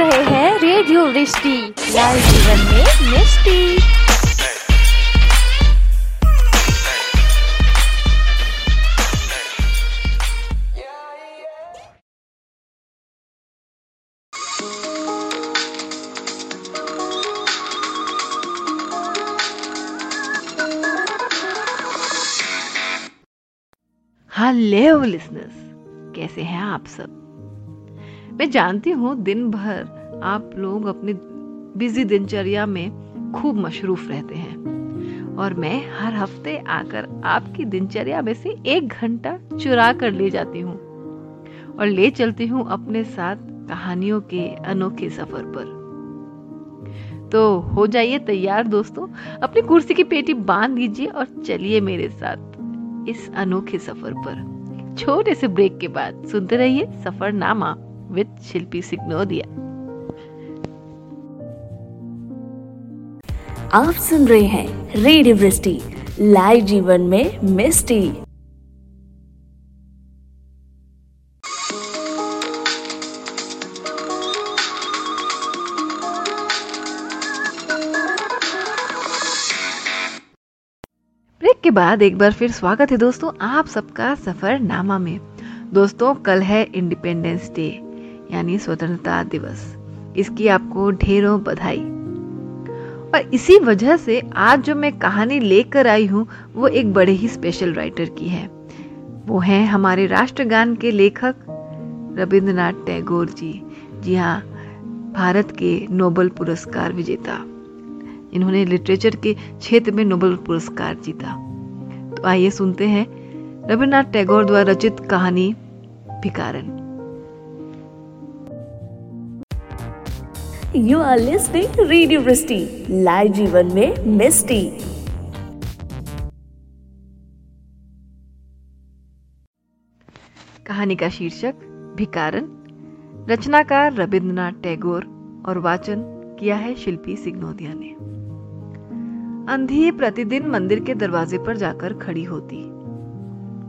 रहे हैं radio Vrishti, live जीवन में मिष्टी। हेलो लिसनर्स, कैसे हैं आप सब। मैं जानती हूँ दिन भर आप लोग अपनी बिजी दिनचर्या में खूब मशरूफ रहते हैं और मैं हर हफ्ते आकर आपकी दिनचर्या में से एक घंटा चुरा कर ले जाती हूँ और ले चलती हूँ अपने साथ कहानियों के अनोखे सफर पर। तो हो जाइए तैयार दोस्तों, अपनी कुर्सी की पेटी बांध लीजिए और चलिए मेरे साथ इस अनोखे सफर पर। छोटे से ब्रेक के बाद सुनते रहिए सफरनामा विद शिल्पी सिग्नोदिया। आप सुन रहे हैं रेडियो वृष्टि, लाइव जीवन में मिष्टी। ब्रेक के बाद एक बार फिर स्वागत है दोस्तों आप सबका सफरनामा में। दोस्तों कल है इंडिपेंडेंस डे यानी स्वतंत्रता दिवस, इसकी आपको ढेरों बधाई। और इसी वजह से आज जो मैं कहानी लेकर आई हूँ वो एक बड़े ही स्पेशल राइटर की है। वो है हमारे राष्ट्रगान के लेखक रवींद्रनाथ टैगोर जी। जी हाँ, भारत के नोबेल पुरस्कार विजेता। इन्होंने लिटरेचर के क्षेत्र में नोबेल पुरस्कार जीता। तो आइए सुनते हैं रवींद्रनाथ टैगोर द्वारा रचित कहानी भिखारन। You are listening radio Vrishti, live जीवन में मिष्टी। कहानी का शीर्षक भिखारन, रचनाकार रवींद्रनाथ टैगोर और वाचन किया है शिल्पी सिग्नोदिया ने। अंधी प्रतिदिन मंदिर के दरवाजे पर जाकर खड़ी होती।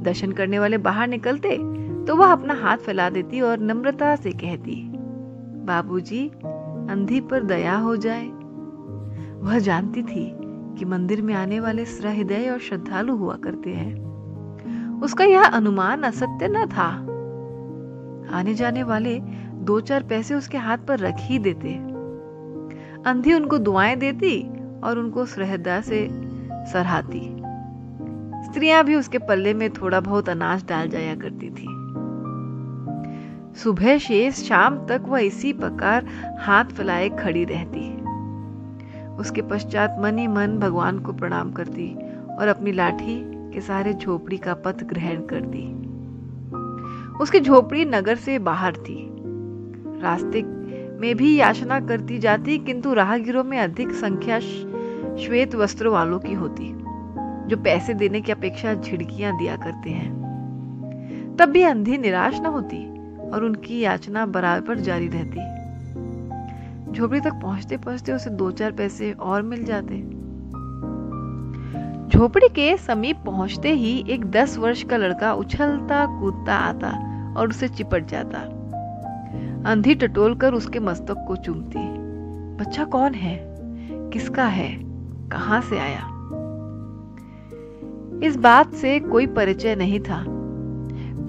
दर्शन करने वाले बाहर निकलते तो वह अपना हाथ फैला देती और नम्रता से कहती, बाबूजी अंधी पर दया हो जाए। वह जानती थी कि मंदिर में आने वाले सहृदय और श्रद्धालु हुआ करते हैं। उसका यह अनुमान असत्य न था। आने जाने वाले दो चार पैसे उसके हाथ पर रख ही देते। अंधी उनको दुआएं देती और उनको सहृदय से सराहती। स्त्रियां भी उसके पल्ले में थोड़ा बहुत अनाज डाल जाया करती थी। सुबह से शाम तक वह इसी प्रकार हाथ फैलाए खड़ी रहती। उसके पश्चात मन ही मन भगवान को प्रणाम करती और अपनी लाठी के सहारे झोपड़ी का पथ ग्रहण करती। उसकी झोपड़ी नगर से बाहर थी। रास्ते में भी याचना करती जाती, किंतु राहगीरों में अधिक संख्या श्वेत वस्त्र वालों की होती, जो पैसे देने की अपेक्षा झिड़कियां दिया करते हैं। तब भी अंधी निराश न होती और उनकी याचना बराबर जारी रहती। झोपड़ी तक पहुंचते पहुंचते उसे दो चार पैसे और मिल जाते। झोपड़ी के समीप पहुंचते ही एक 10 वर्ष का लड़का उछलता कूदता आता और उसे चिपट जाता। अंधी टटोल कर उसके मस्तक को चूमती। बच्चा कौन है, किसका है, कहां से आया, इस बात से कोई परिचय नहीं था।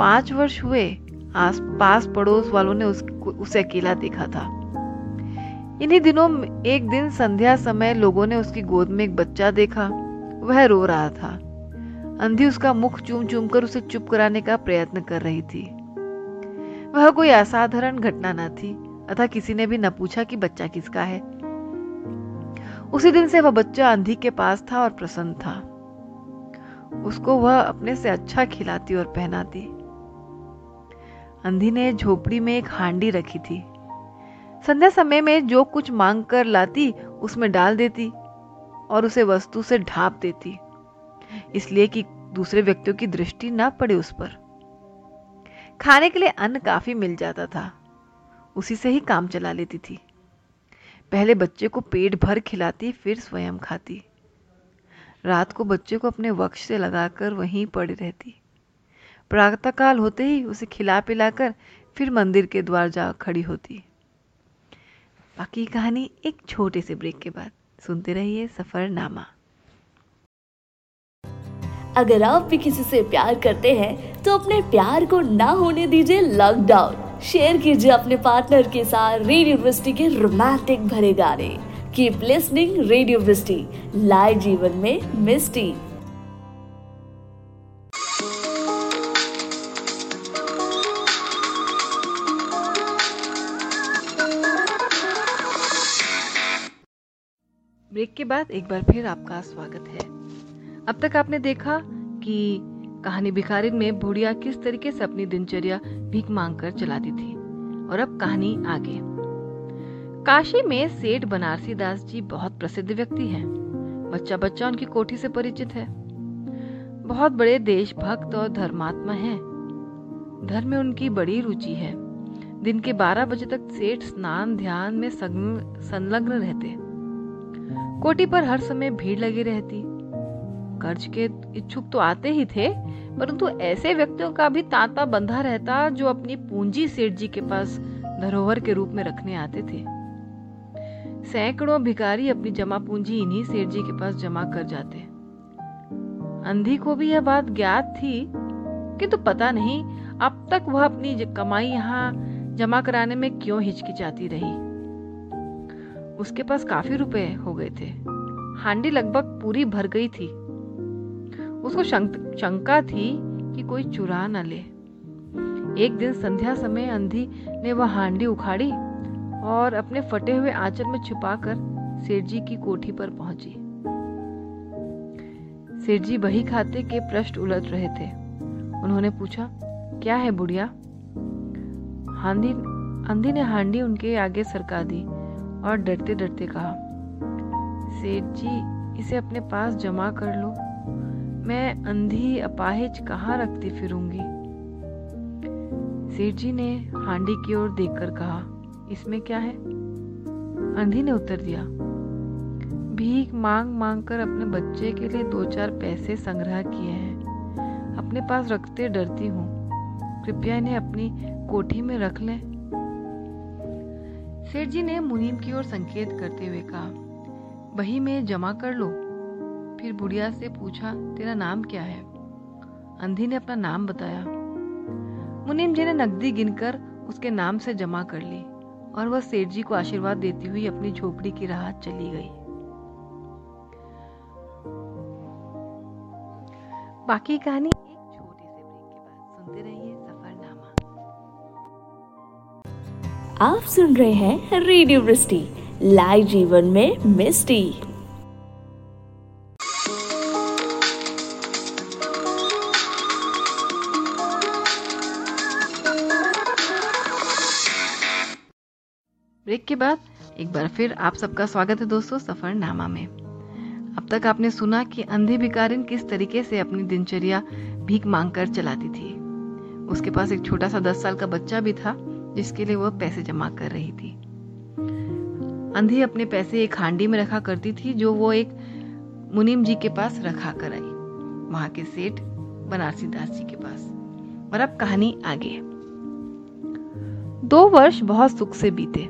5 वर्ष हुए, आस पास पड़ोस वालों ने उसे अकेला देखा था। इन्हीं दिनों एक दिन संध्या समय लोगों ने उसकी गोद में एक बच्चा देखा। वह रो रहा था। अंधी उसका मुख चूम चूम कर उसे चुप कराने का प्रयत्न कर रही थी। वह कोई असाधारण घटना न थी, अतः किसी ने भी न पूछा कि बच्चा किसका है। उसी दिन से वह बच्चा अंधी के पास था और प्रसन्न था। उसको वह अपने से अच्छा खिलाती और पहनाती। अंधी ने झोपड़ी में एक हांडी रखी थी। संध्या समय में जो कुछ मांग कर लाती उसमें डाल देती और उसे वस्तु से ढांप देती, इसलिए कि दूसरे व्यक्तियों की दृष्टि ना पड़े उस पर। खाने के लिए अन्न काफी मिल जाता था, उसी से ही काम चला लेती थी। पहले बच्चे को पेट भर खिलाती, फिर स्वयं खाती। रात को बच्चे को अपने वक्ष से लगाकर वहीं पड़ी रहती। प्रातःकाल होते ही उसे खिला पिलाकर फिर मंदिर के द्वार जा खड़ी होती। बाकी कहानी एक छोटे से ब्रेक के बाद। सुनते रहिए सफरनामा। अगर आप भी किसी से प्यार करते हैं तो अपने प्यार को ना होने दीजिए लॉकडाउन। शेयर कीजिए अपने पार्टनर के साथ रेडियो वृष्टि के रोमांटिक भरे गाने। कीप लिसनिंग रेडियो वृष्टि, लाए जीवन में मिस्टी। ब्रेक के बाद एक बार फिर आपका स्वागत है। अब तक आपने देखा कि कहानी भिखारिन में बुढ़िया किस तरीके से अपनी दिनचर्या भीख मांगकर चलाती थी। और अब कहानी आगे। काशी में सेठ बनारसी दास जी बहुत प्रसिद्ध व्यक्ति हैं। बच्चा बच्चा उनकी कोठी से परिचित है। बहुत बड़े देशभक्त और धर्मात्मा हैं। धर्म में उनकी बड़ी रुचि है। दिन के 12 बजे तक सेठ स्नान ध्यान में संलग्न रहते। कोठी पर हर समय भीड़ लगी रहती। कर्ज के इच्छुक तो आते ही थे, परंतु ऐसे व्यक्तियों का भी तांता बंधा रहता जो अपनी पूंजी सेठ जी के पास धरोहर के रूप में रखने आते थे। सैकड़ों भिखारी अपनी जमा पूंजी इन्हीं सेठ जी के पास जमा कर जाते। अंधी को भी यह बात ज्ञात थी, किंतु पता नहीं अब तक वह अपनी कमाई यहाँ जमा कराने में क्यों हिचकिचाती रही। उसके पास काफी रुपए हो गए थे। हांडी लगभग पूरी भर गई थी। उसको शंका थी कि कोई चुरा न ले। एक दिन संध्या समय अंधी ने वह हांडी उखाड़ी और अपने फटे हुए आंचल में छुपाकर सेठ जी की कोठी पर पहुंची। सेठ जी बही खाते के प्रश्न उलझ रहे थे। उन्होंने पूछा, क्या है बुढ़िया? अंधी ने हांडी उनके आगे सरका दी और डरते डरते कहा, सेठ जी इसे अपने पास जमा कर लो। मैं अंधी अपाहिज कहाँ रखती फिरूंगी। सेठ जी ने हांडी की ओर देखकर कहा, इसमें क्या है? अंधी ने उत्तर दिया, भीख मांग मांग कर अपने बच्चे के लिए 2-4 पैसे संग्रह किए हैं। अपने पास रखते डरती हूँ। कृपया इन्हें अपनी कोठी में रख लें। सेठ जी ने मुनीम की ओर संकेत करते हुए कहा, बही में जमा कर लो। फिर बुढ़िया से पूछा, तेरा नाम क्या है? अंधी ने अपना नाम बताया। मुनीम जी ने नकदी गिनकर उसके नाम से जमा कर ली और वह सेठ जी को आशीर्वाद देती हुई अपनी झोपड़ी की राह चली गई। बाकी कहानी एक छोटे से ब्रेक के बाद। सुनते रहिए सफरनामा। आप सुन रहे हैं रेडियो वृष्टि, लाइव जीवन में मिस्टी। ब्रेक के बाद एक बार फिर आप सबका स्वागत है दोस्तों सफरनामा में। अब तक आपने सुना कि अंधी भिखारिन किस तरीके से अपनी दिनचर्या भीख मांगकर चलाती थी। उसके पास एक छोटा सा 10 साल का बच्चा भी था जिसके लिए वह पैसे जमा कर रही थी। अंधी अपने पैसे एक हांडी में रखा करती थी जो वो एक मुनीम जी के पास रखा कर आई, वहां के सेठ बनारसी दास जी के पास। और अब कहानी आगे। 2 वर्ष बहुत सुख से बीते।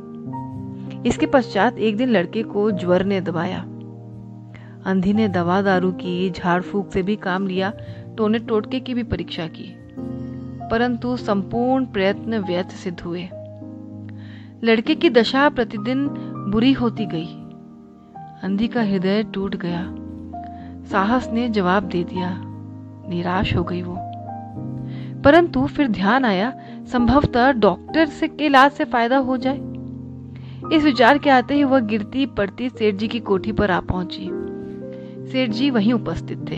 इसके पश्चात एक दिन लड़के को ज्वर ने दबाया। अंधी ने दवा दारू की, झाड़ फूंक से भी काम लिया, टोने टोटके की भी परीक्षा की, परंतु संपूर्ण प्रयत्न व्यर्थ सिद्ध हुए। लड़के की दशा प्रतिदिन बुरी होती गई। अंधी का हृदय टूट गया। साहस ने जवाब दे दिया। निराश हो गई वो, परंतु फिर ध्यान आया, संभवतः डॉक्टर से इलाज से फायदा हो जाए। इस विचार के आते ही वह गिरती पड़ती सेठ जी की कोठी पर आ पहुंची। सेठ जी वहीं उपस्थित थे।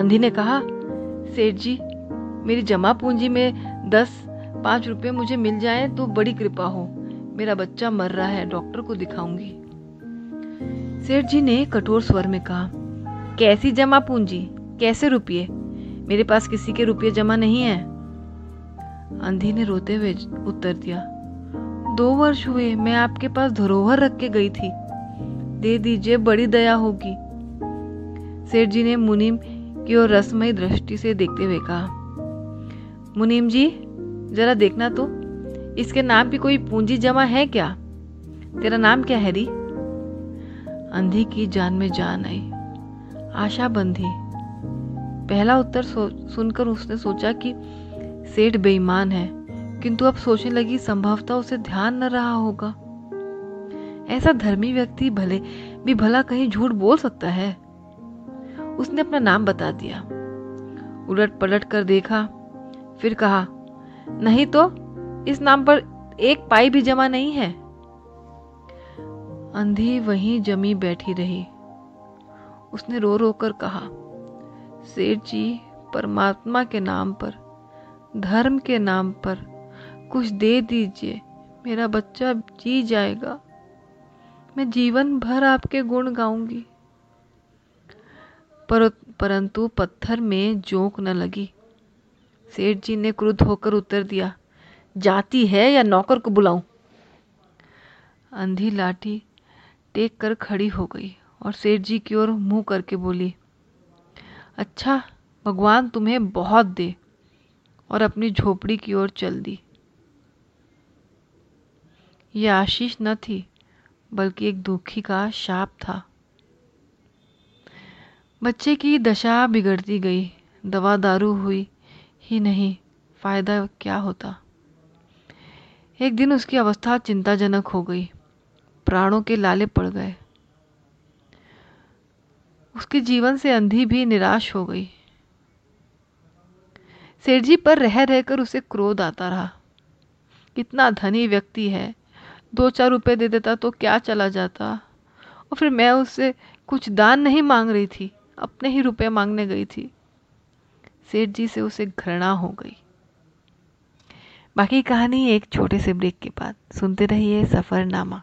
अंधी ने कहा, सेठ जी मेरी जमा पूंजी में 10 5 रुपए मुझे मिल जाएं तो बड़ी कृपा हो। मेरा बच्चा मर रहा है, डॉक्टर को दिखाऊंगी। सेठ जी ने कठोर स्वर में कहा, कैसी जमा पूंजी, कैसे रुपये? मेरे पास किसी के रुपये जमा नहीं है। अंधी ने रोते हुए उत्तर दिया, 2 वर्ष हुए मैं आपके पास धरोहर रख के गई थी। दे दीजिए, बड़ी दया होगी। सेठ जी ने मुनीम की ओर रसमयी दृष्टि से देखते हुए कहा, मुनीम जी जरा देखना तो, इसके नाम की कोई पूंजी जमा है क्या? तेरा नाम क्या है री? अंधी की जान में जान आई, आशा बंधी। पहला उत्तर सुनकर उसने सोचा कि सेठ बेईमान है, किंतु अब सोचने लगी संभवतः उसे ध्यान न रहा होगा। ऐसा धर्मी व्यक्ति भले भी भला कहीं झूठ बोल सकता है। उसने अपना नाम बता दिया। उलट पलट कर देखा, फिर कहा, नहीं तो इस नाम पर एक पाई भी जमा नहीं है। अंधी वहीं जमी बैठी रही। उसने रो रो कर कहा, सेठ जी, परमात्मा के नाम पर, धर्म के नाम पर कुछ दे दीजिए, मेरा बच्चा जी जाएगा, मैं जीवन भर आपके गुण गाऊंगी। परंतु पत्थर में जोंक न लगी। सेठ जी ने क्रुद्ध होकर उत्तर दिया, जाती है या नौकर को बुलाऊं? अंधी लाठी टेक कर खड़ी हो गई और सेठ जी की ओर मुंह करके बोली, अच्छा भगवान तुम्हें बहुत दे, और अपनी झोपड़ी की ओर चल दी। यह आशीष न थी, बल्कि एक दुखी का शाप था। बच्चे की दशा बिगड़ती गई। दवा दारू हुई ही नहीं, फायदा क्या होता। एक दिन उसकी अवस्था चिंताजनक हो गई। प्राणों के लाले पड़ गए। उसके जीवन से अंधी भी निराश हो गई। सेठ जी पर रह रहकर उसे क्रोध आता रहा। कितना धनी व्यक्ति है, 2-4 रुपए दे देता तो क्या चला जाता, और फिर मैं उससे कुछ दान नहीं मांग रही थी, अपने ही रुपए मांगने गई थी। सेठ जी से उसे घृणा हो गई। बाकी कहानी एक छोटे से ब्रेक के बाद। सुनते रहिए सफरनामा।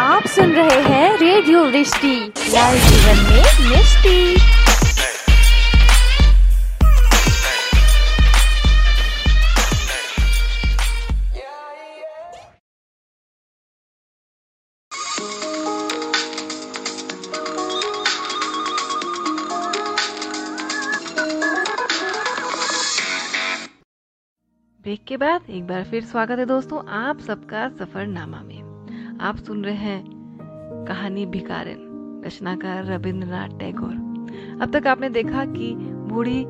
आप सुन रहे हैं रेडियो वृष्टि, लाइव जीवन में मिष्टी। ब्रेक के बाद एक बार फिर स्वागत है दोस्तों आप सबका सफरनामा में। आप सुन रहे हैं कहानी भिखारिन, रचनाकार रवींद्रनाथ टैगोर। अब तक आपने देखा कि बूढ़ी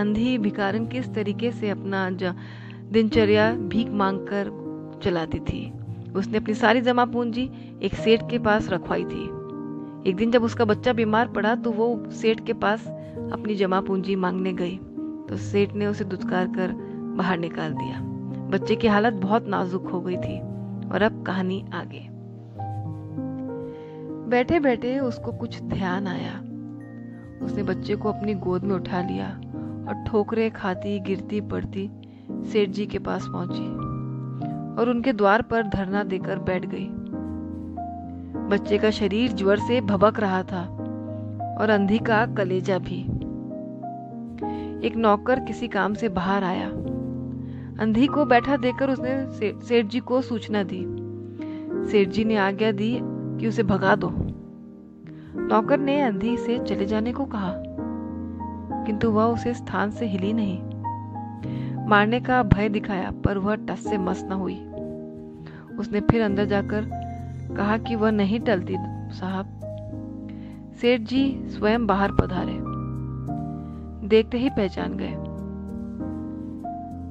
अंधी भिखारिन किस तरीके से अपना दिनचर्या भीख मांगकर चलाती थी। उसने अपनी सारी जमा पूंजी एक सेठ के पास रखवाई थी। एक दिन जब उसका बच्चा बीमार पड़ा तो वो सेठ के पास अपनी जमा पूंजी मांगने गई, तो सेठ ने उसे दुत्कार कर बाहर निकाल दिया। बच्चे की हालत बहुत नाजुक हो गई थी। और अब कहानी आगे। बैठे बैठे उसको कुछ ध्यान आया। उसने बच्चे को अपनी गोद में उठा लिया और ठोकरे खाती गिरती पड़ती सेठ जी के पास पहुंची और उनके द्वार पर धरना देकर बैठ गई। बच्चे का शरीर ज्वर से भभक रहा था और अंधी का कलेजा भी। एक नौकर किसी काम से बाहर आया। अंधी को बैठा देखकर उसने सेठ जी को सूचना दी। सेठ जी ने आज्ञा दी कि उसे भगा दो। नौकर ने अंधी से चले जाने को कहा, किंतु वह उसे स्थान से हिली नहीं। मारने का भय दिखाया, पर वह टस से मस न हुई। उसने फिर अंदर जाकर कहा कि वह नहीं टलती साहब। सेठ जी स्वयं बाहर पधारे, देखते ही पहचान गए।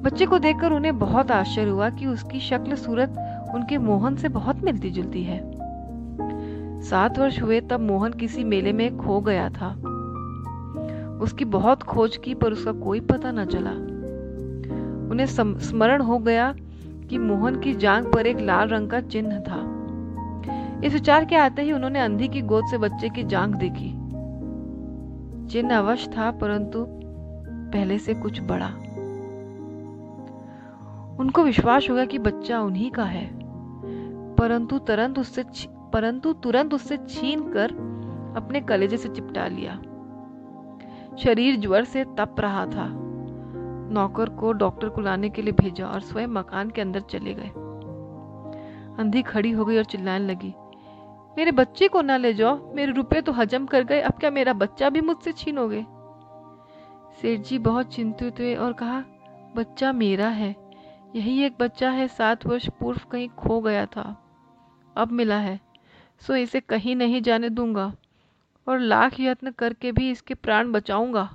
बच्चे को देखकर उन्हें बहुत आश्चर्य हुआ कि उसकी शक्ल सूरत उनके मोहन से बहुत मिलती जुलती है। 7 वर्ष हुए तब मोहन किसी मेले में खो गया था। उसकी बहुत खोज की, पर उसका कोई पता न चला। उन्हें स्मरण हो गया कि मोहन की जांघ पर एक लाल रंग का चिन्ह था। इस विचार के आते ही उन्होंने अंधी की गोद से बच्चे की जांघ देखी। चिन्ह अवश्य था, परंतु पहले से कुछ बड़ा। उनको विश्वास होगा कि बच्चा उन्हीं का है, परंतु तुरंत उससे छीन कर अपने कलेजे से चिपटा लिया। शरीर ज्वर से तप रहा था। नौकर को डॉक्टर को लाने के लिए भेजा और स्वयं मकान के अंदर चले गए। अंधी खड़ी हो गई और चिल्लाने लगी, मेरे बच्चे को ना ले जाओ, मेरे रुपए तो हजम कर गए, अब क्या मेरा बच्चा भी मुझसे छीनोगे? सेठ जी बहुत चिंतित हुए और कहा, बच्चा मेरा है। यही एक बच्चा है, 7 वर्ष पूर्व कहीं खो गया था, अब मिला है, सो इसे कहीं नहीं जाने दूंगा और लाख यत्न करके भी इसके प्राण बचाऊंगा।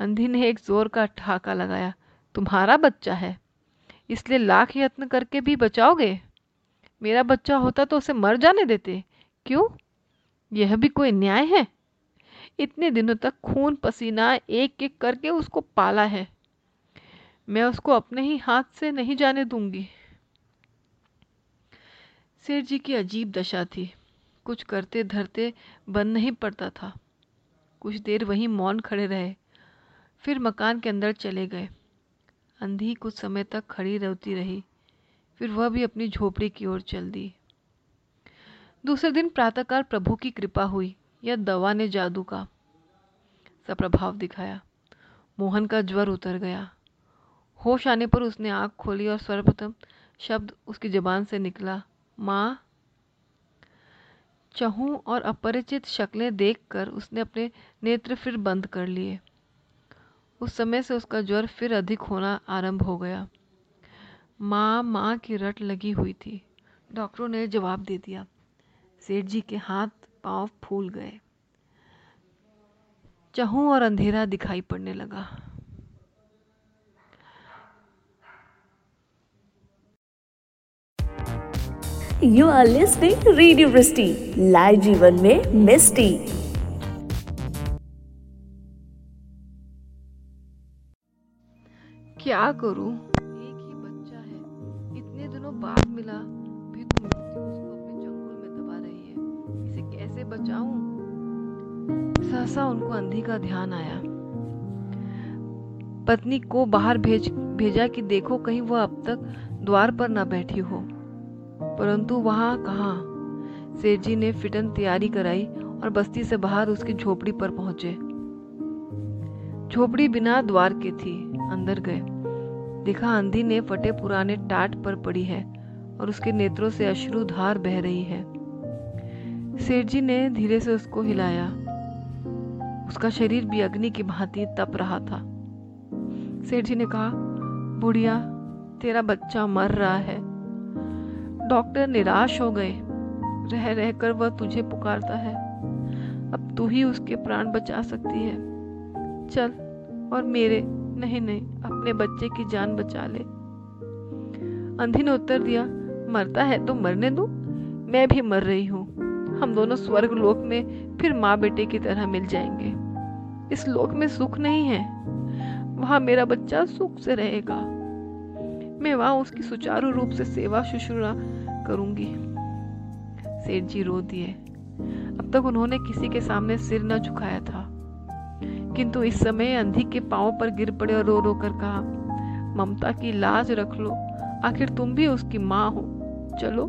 अंधी ने एक जोर का ठहाका लगाया, तुम्हारा बच्चा है इसलिए लाख यत्न करके भी बचाओगे? मेरा बच्चा होता तो उसे मर जाने देते, क्यों? यह भी कोई न्याय है? इतने दिनों तक खून पसीना एक एक करके उसको पाला है, मैं उसको अपने ही हाथ से नहीं जाने दूंगी। सेठ जी की अजीब दशा थी, कुछ करते धरते बन नहीं पड़ता था। कुछ देर वहीं मौन खड़े रहे, फिर मकान के अंदर चले गए। अंधी कुछ समय तक खड़ी रोती रही, फिर वह भी अपनी झोपड़ी की ओर चल दी। दूसरे दिन प्रातःकाल प्रभु की कृपा हुई या दवा ने जादू का सा प्रभाव दिखाया। मोहन का ज्वर उतर गया। होश आने पर उसने आँख खोली और सर्वप्रथम शब्द उसकी ज़बान से निकला, माँ। चहू और अपरिचित शक्लें देखकर उसने अपने नेत्र फिर बंद कर लिए। उस समय से उसका ज्वर फिर अधिक होना आरंभ हो गया। माँ माँ की रट लगी हुई थी। डॉक्टरों ने जवाब दे दिया। सेठ जी के हाथ पाँव फूल गए, चहू और अंधेरा दिखाई पड़ने लगा। You are listening to radio Vrishti, live जीवन में मिस्टी। क्या करूं? एक ही बच्चा है, इतने दिनों बाद मिला, भी तो मृत्यु उसको अपने चंगुल में दबा रही है। इसे कैसे बचाऊं? सहसा उनको अंधी का ध्यान आया। पत्नी को बाहर भेजा कि देखो कहीं वह अब तक द्वार पर न बैठी हो, परंतु वहां कहाँ। सेठ जी ने फिटन तैयारी कराई और बस्ती से बाहर उसकी झोपड़ी पर पहुंचे। झोपड़ी बिना द्वार के थी। अंदर गए, देखा अंधी ने फटे पुराने टाट पर पड़ी है और उसके नेत्रों से अश्रु धार बह रही है। सेठ जी ने धीरे से उसको हिलाया। उसका शरीर भी अग्नि की भांति तप रहा था। सेठ जी ने कहा, बुढ़िया तेरा बच्चा मर रहा है। डॉक्टर निराश हो गए। रह रहकर वह तुझे पुकारता है, अब तू ही उसके प्राण बचा सकती है। चल और मेरे नहीं अपने बच्चे की जान बचा ले। अंधी ने उत्तर दिया, मरता है तो मरने दो, मैं भी मर रही हूँ। हम दोनों स्वर्ग लोक में फिर माँ बेटे की तरह मिल जाएंगे। इस लोक में सुख नहीं है, वहां मेरा बच्चा सुख से रहेगा। मैं वहां उसकी सुचारू रूप से सेवा शुश्रूषा करूंगी। सेठ जी रो दिए। अब तक उन्होंने किसी के सामने सिर न झुकाया था, किंतु इस समय अंधी के पांव पर गिर पड़े और रो रो कर कहा, ममता की लाज रख लो, आखिर तुम भी उसकी माँ हो। चलो,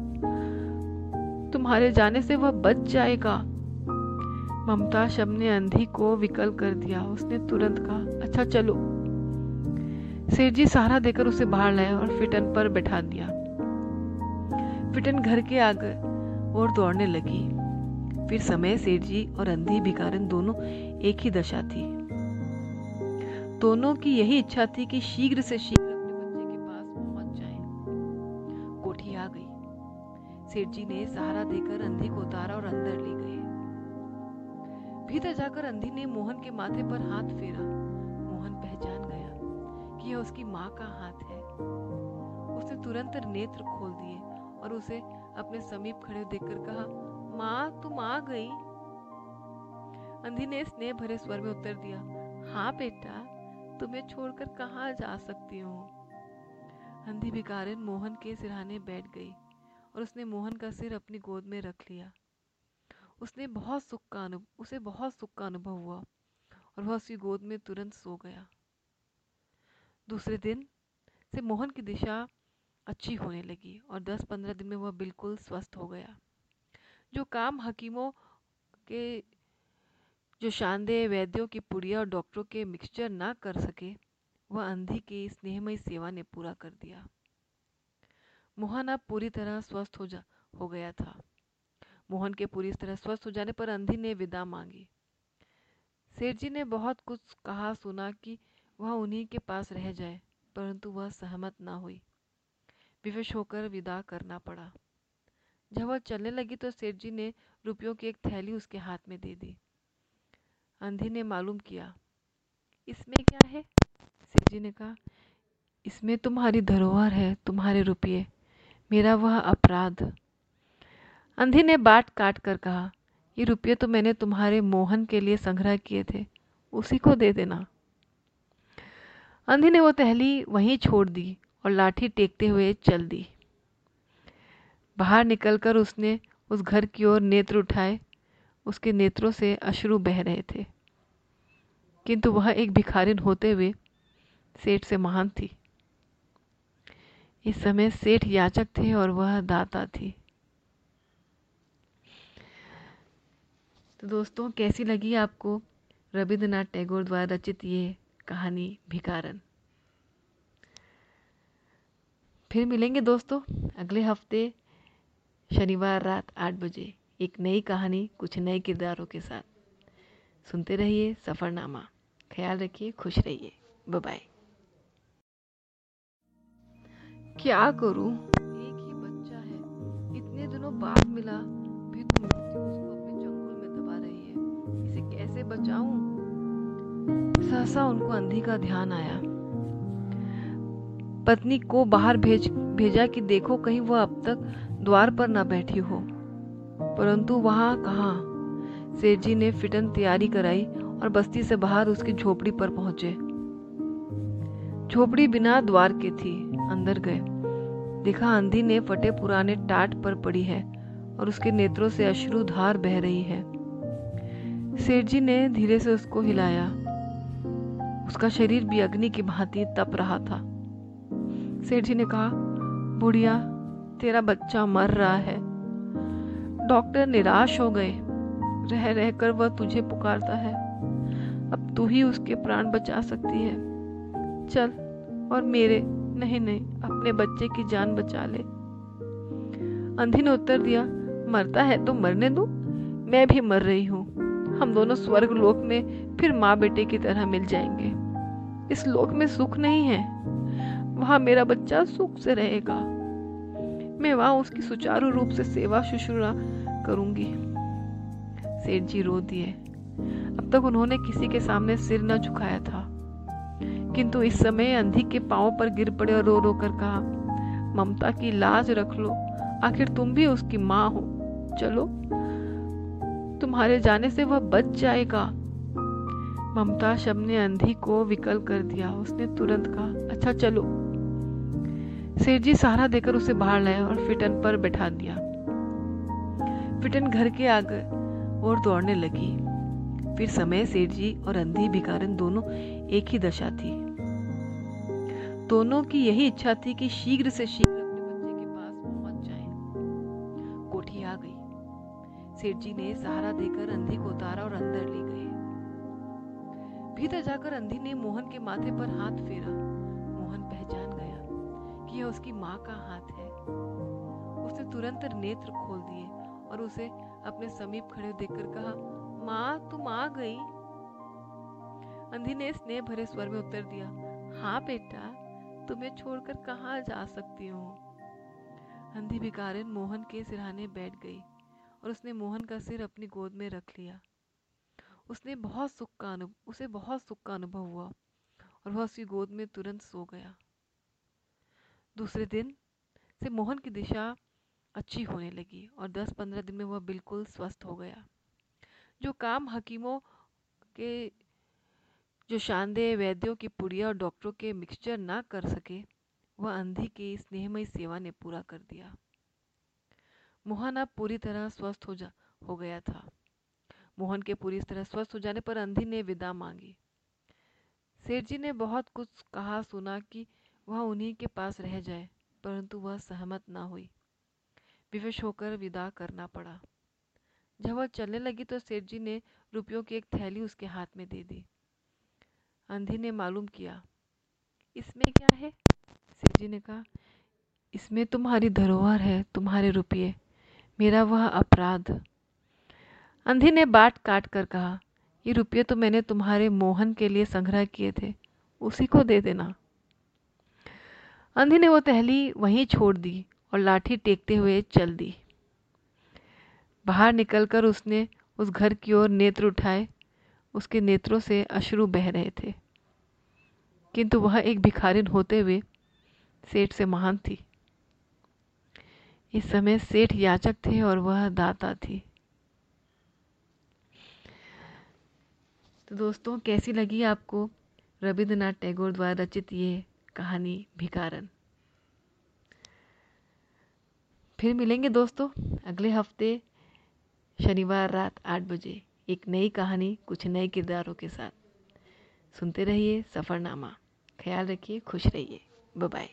तुम्हारे जाने से वह बच जाएगा। ममता शब्द ने अंधी को विकल कर दिया। उसने तुरंत कहा, अच्छा चलो। सेठ जी सहारा देकर उसे बाहर लाए और फिटन पर बैठा दिया। फिटन घर के आगे और दौड़ने लगी। फिर समय सेठ जी और अंधी भिखारन दोनों एक ही दशा थी। दोनों की यही इच्छा थी कि शीघ्र से शीघ्र अपने बच्चे के पास पहुंच जाएं। कोठी आ गई। सेठ जी ने सहारा देकर अंधी को उतारा और अंदर ले गए। भीतर जाकर अंधी ने मोहन के माथे पर हाथ फेरा। मोहन पहचान गया, यह उसकी माँ का हाथ है। उसने तुरंत नेत्र खोल दिए और उसे अपने समीप खड़े देखकर कहा, माँ तुम आ गई? अंधी ने स्नेह भरे स्वर में उत्तर दिया, हाँ बेटा, तुम्हें छोड़कर कहाँ जा सकती हूँ। अंधी भिखारिन मोहन के सिरहाने बैठ गई और उसने मोहन का सिर अपनी गोद में रख लिया। उसे बहुत सुख का अनुभव हुआ और वह उसकी गोद में तुरंत सो गया। दूसरे दिन से मोहन की दिशा अच्छी होने लगी और 10-15 दिन में वह बिल्कुल स्वस्थ हो गया। जो काम हकीमों के शानदेह वैद्यों की पुड़िया और डॉक्टरों के मिक्सचर ना कर सके, वह अंधी की स्नेहमयी सेवा ने पूरा कर दिया। मोहन अब पूरी तरह स्वस्थ हो गया था। मोहन के पूरी तरह स्वस्थ हो जाने पर अंधी ने विदा मांगी। सेठ जी ने बहुत कुछ कहा सुना कि वह उन्हीं के पास रह जाए, परंतु वह सहमत ना हुई। विवश होकर विदा करना पड़ा। जब वह चलने लगी तो सेठ जी ने रुपयों की एक थैली उसके हाथ में दे दी। अंधी ने मालूम किया, इसमें क्या है? सेठ जी ने कहा, इसमें तुम्हारी धरोहर है, तुम्हारे रुपये, मेरा वह अपराध। अंधी ने बाट काट कर कहा, ये रुपये तो मैंने तुम्हारे मोहन के लिए संग्रह किए थे, उसी को दे देना। अंधी ने वो थैली वहीं छोड़ दी और लाठी टेकते हुए चल दी। बाहर निकलकर उसने उस घर की ओर नेत्र उठाए। उसके नेत्रों से अश्रु बह रहे थे, किंतु वह एक भिखारिन होते हुए सेठ से महान थी। इस समय सेठ याचक थे और वह दाता थी। तो दोस्तों, कैसी लगी आपको रवींद्रनाथ टैगोर द्वारा रचित ये कहानी भिखारन? फिर मिलेंगे दोस्तों अगले हफ्ते शनिवार रात 8 बजे एक नई कहानी, कुछ नए किरदारों के साथ। सुनते रहिए सफ़रनामा। ख्याल रखिए, खुश रहिए, बाय बाय। क्या करूं, एक ही बच्चा है, इतने दिनों बाद मिला, भी तो मृत्यु उसको अपने चंगुल में दबा रही है। इसे कैसे बचाऊं? सहसा उनको अंधी का ध्यान आया। पत्नी को बाहर भेजा कि देखो कहीं वह अब तक द्वार पर ना बैठी हो, परंतु वहां कहाँ। सेठ जी ने फिटन तैयारी कराई और बस्ती से बाहर उसकी झोपड़ी पर पहुंचे। झोपड़ी बिना द्वार के थी। अंदर गए, देखा अंधी ने फटे पुराने टाट पर पड़ी है और उसके नेत्रों से अश्रु धार बह रही है। सेठ जी ने धीरे से उसको हिलाया। उसका शरीर भी अग्नि की भांति तप रहा था। सेठ जी ने कहा, बुढ़िया, तेरा बच्चा मर रहा है। डॉक्टर निराश हो गए। रह रहकर वह तुझे पुकारता है। अब तू ही उसके प्राण बचा सकती है। चल और मेरे नहीं, अपने बच्चे की जान बचा ले। अंधी ने उत्तर दिया, मरता है तो मरने दो, मैं भी मर रही हूँ। हम दोनों स्वर्ग लोक में फिर माँ बेटे की तरह मिल जाएंगे। इस लोक में सुख नहीं है, वहां मेरा बच्चा सुख से रहेगा। मैं वहां उसकी सुचारू रूप से सेवा शुश्रूषा करूंगी। सेठ जी रो दिए। अब तक उन्होंने किसी के सामने सिर न झुकाया था, किंतु इस समय अंधी के पांव पर गिर पड़े और रो रो कर कहा, ममता की लाज रख लो, आखिर तुम भी उसकी माँ हो। चलो, तुम्हारे जाने से वह बच जाएगा। ममता शब्द ने अंधी को विकल कर दिया। उसने तुरंत कहा, अच्छा चलो। सेठ जी सहारा देकर उसे बाहर लाए और फिटन पर बैठा दिया। फिटन घर के आगे और दौड़ने लगी। फिर समय सेठ जी और अंधी भिखारन दोनों एक ही दशा थी। दोनों की यही इच्छा थी कि शीघ्र से शीघ्र अपने बच्चे के पास पहुंच जाएं। कोठी आ गई। सेठ जी ने सहारा देकर अंधी को उतारा और अंदर ले गए। भीतर जाकर अंधी ने मोहन के माथे पर हाथ फेरा। मोहन पहचान गया कि यह उसकी माँ का हाथ है। उसने तुरंत नेत्र खोल दिए और उसे अपने समीप खड़े देखकर कहा, माँ, तुम आ गई? अंधी ने स्नेह भरे स्वर में उत्तर दिया, हाँ बेटा, तुम्हें छोड़कर कहाँ जा सकती हूँ। अंधी भिखारिन मोहन के सिरहाने बैठ गई और उसने मोहन का सिर अपनी गोद में रख लिया। उसे बहुत सुख का अनुभव हुआ और वह उसकी गोद में तुरंत सो गया। दूसरे दिन से मोहन की दिशा अच्छी होने लगी और 10-15 दिन में वह बिल्कुल स्वस्थ हो गया। जो काम हकीमों के, जो शानदेह वैद्यों की पुड़िया और डॉक्टरों के मिक्सचर ना कर सके, वह अंधी की स्नेहमयी सेवा ने पूरा कर दिया। मोहन अब पूरी तरह स्वस्थ हो गया था। मोहन के पूरी तरह स्वस्थ हो जाने पर अंधी ने विदा मांगी। सेठ जी ने बहुत कुछ कहा सुना कि वह उन्हीं के पास रह जाए, परंतु वह सहमत ना हुई। विवश होकर विदा करना पड़ा। जब वह चलने लगी तो सेठ जी ने रुपयों की एक थैली उसके हाथ में दे दी। अंधी ने मालूम किया, इसमें क्या है? सेठ जी ने कहा, इसमें तुम्हारी धरोहर है, तुम्हारे रुपये, मेरा वह अपराध। अंधी ने बाट काट कर कहा, ये रुपये तो मैंने तुम्हारे मोहन के लिए संग्रह किए थे, उसी को दे देना। अंधी ने वो तहली वहीं छोड़ दी और लाठी टेकते हुए चल दी। बाहर निकलकर उसने उस घर की ओर नेत्र उठाए। उसके नेत्रों से अश्रु बह रहे थे, किंतु वह एक भिखारिन होते हुए सेठ से महान थी। इस समय सेठ याचक थे और वह दाता थी। तो दोस्तों, कैसी लगी आपको रवींद्रनाथ टैगोर द्वारा रचित ये कहानी भिखारन? फिर मिलेंगे दोस्तों अगले हफ्ते शनिवार रात 8 बजे एक नई कहानी, कुछ नए किरदारों के साथ। सुनते रहिए सफरनामा। ख्याल रखिए, खुश रहिए, बाय बाय।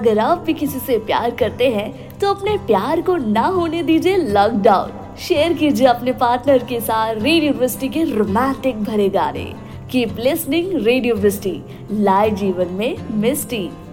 अगर आप भी किसी से प्यार करते हैं तो अपने प्यार को ना होने दीजिए लॉकडाउन। शेयर कीजिए अपने पार्टनर के साथ रेडियो वृष्टि के रोमांटिक भरे गाने। कीप लिसनिंग रेडियो वृष्टि, लाए जीवन में मिस्टी।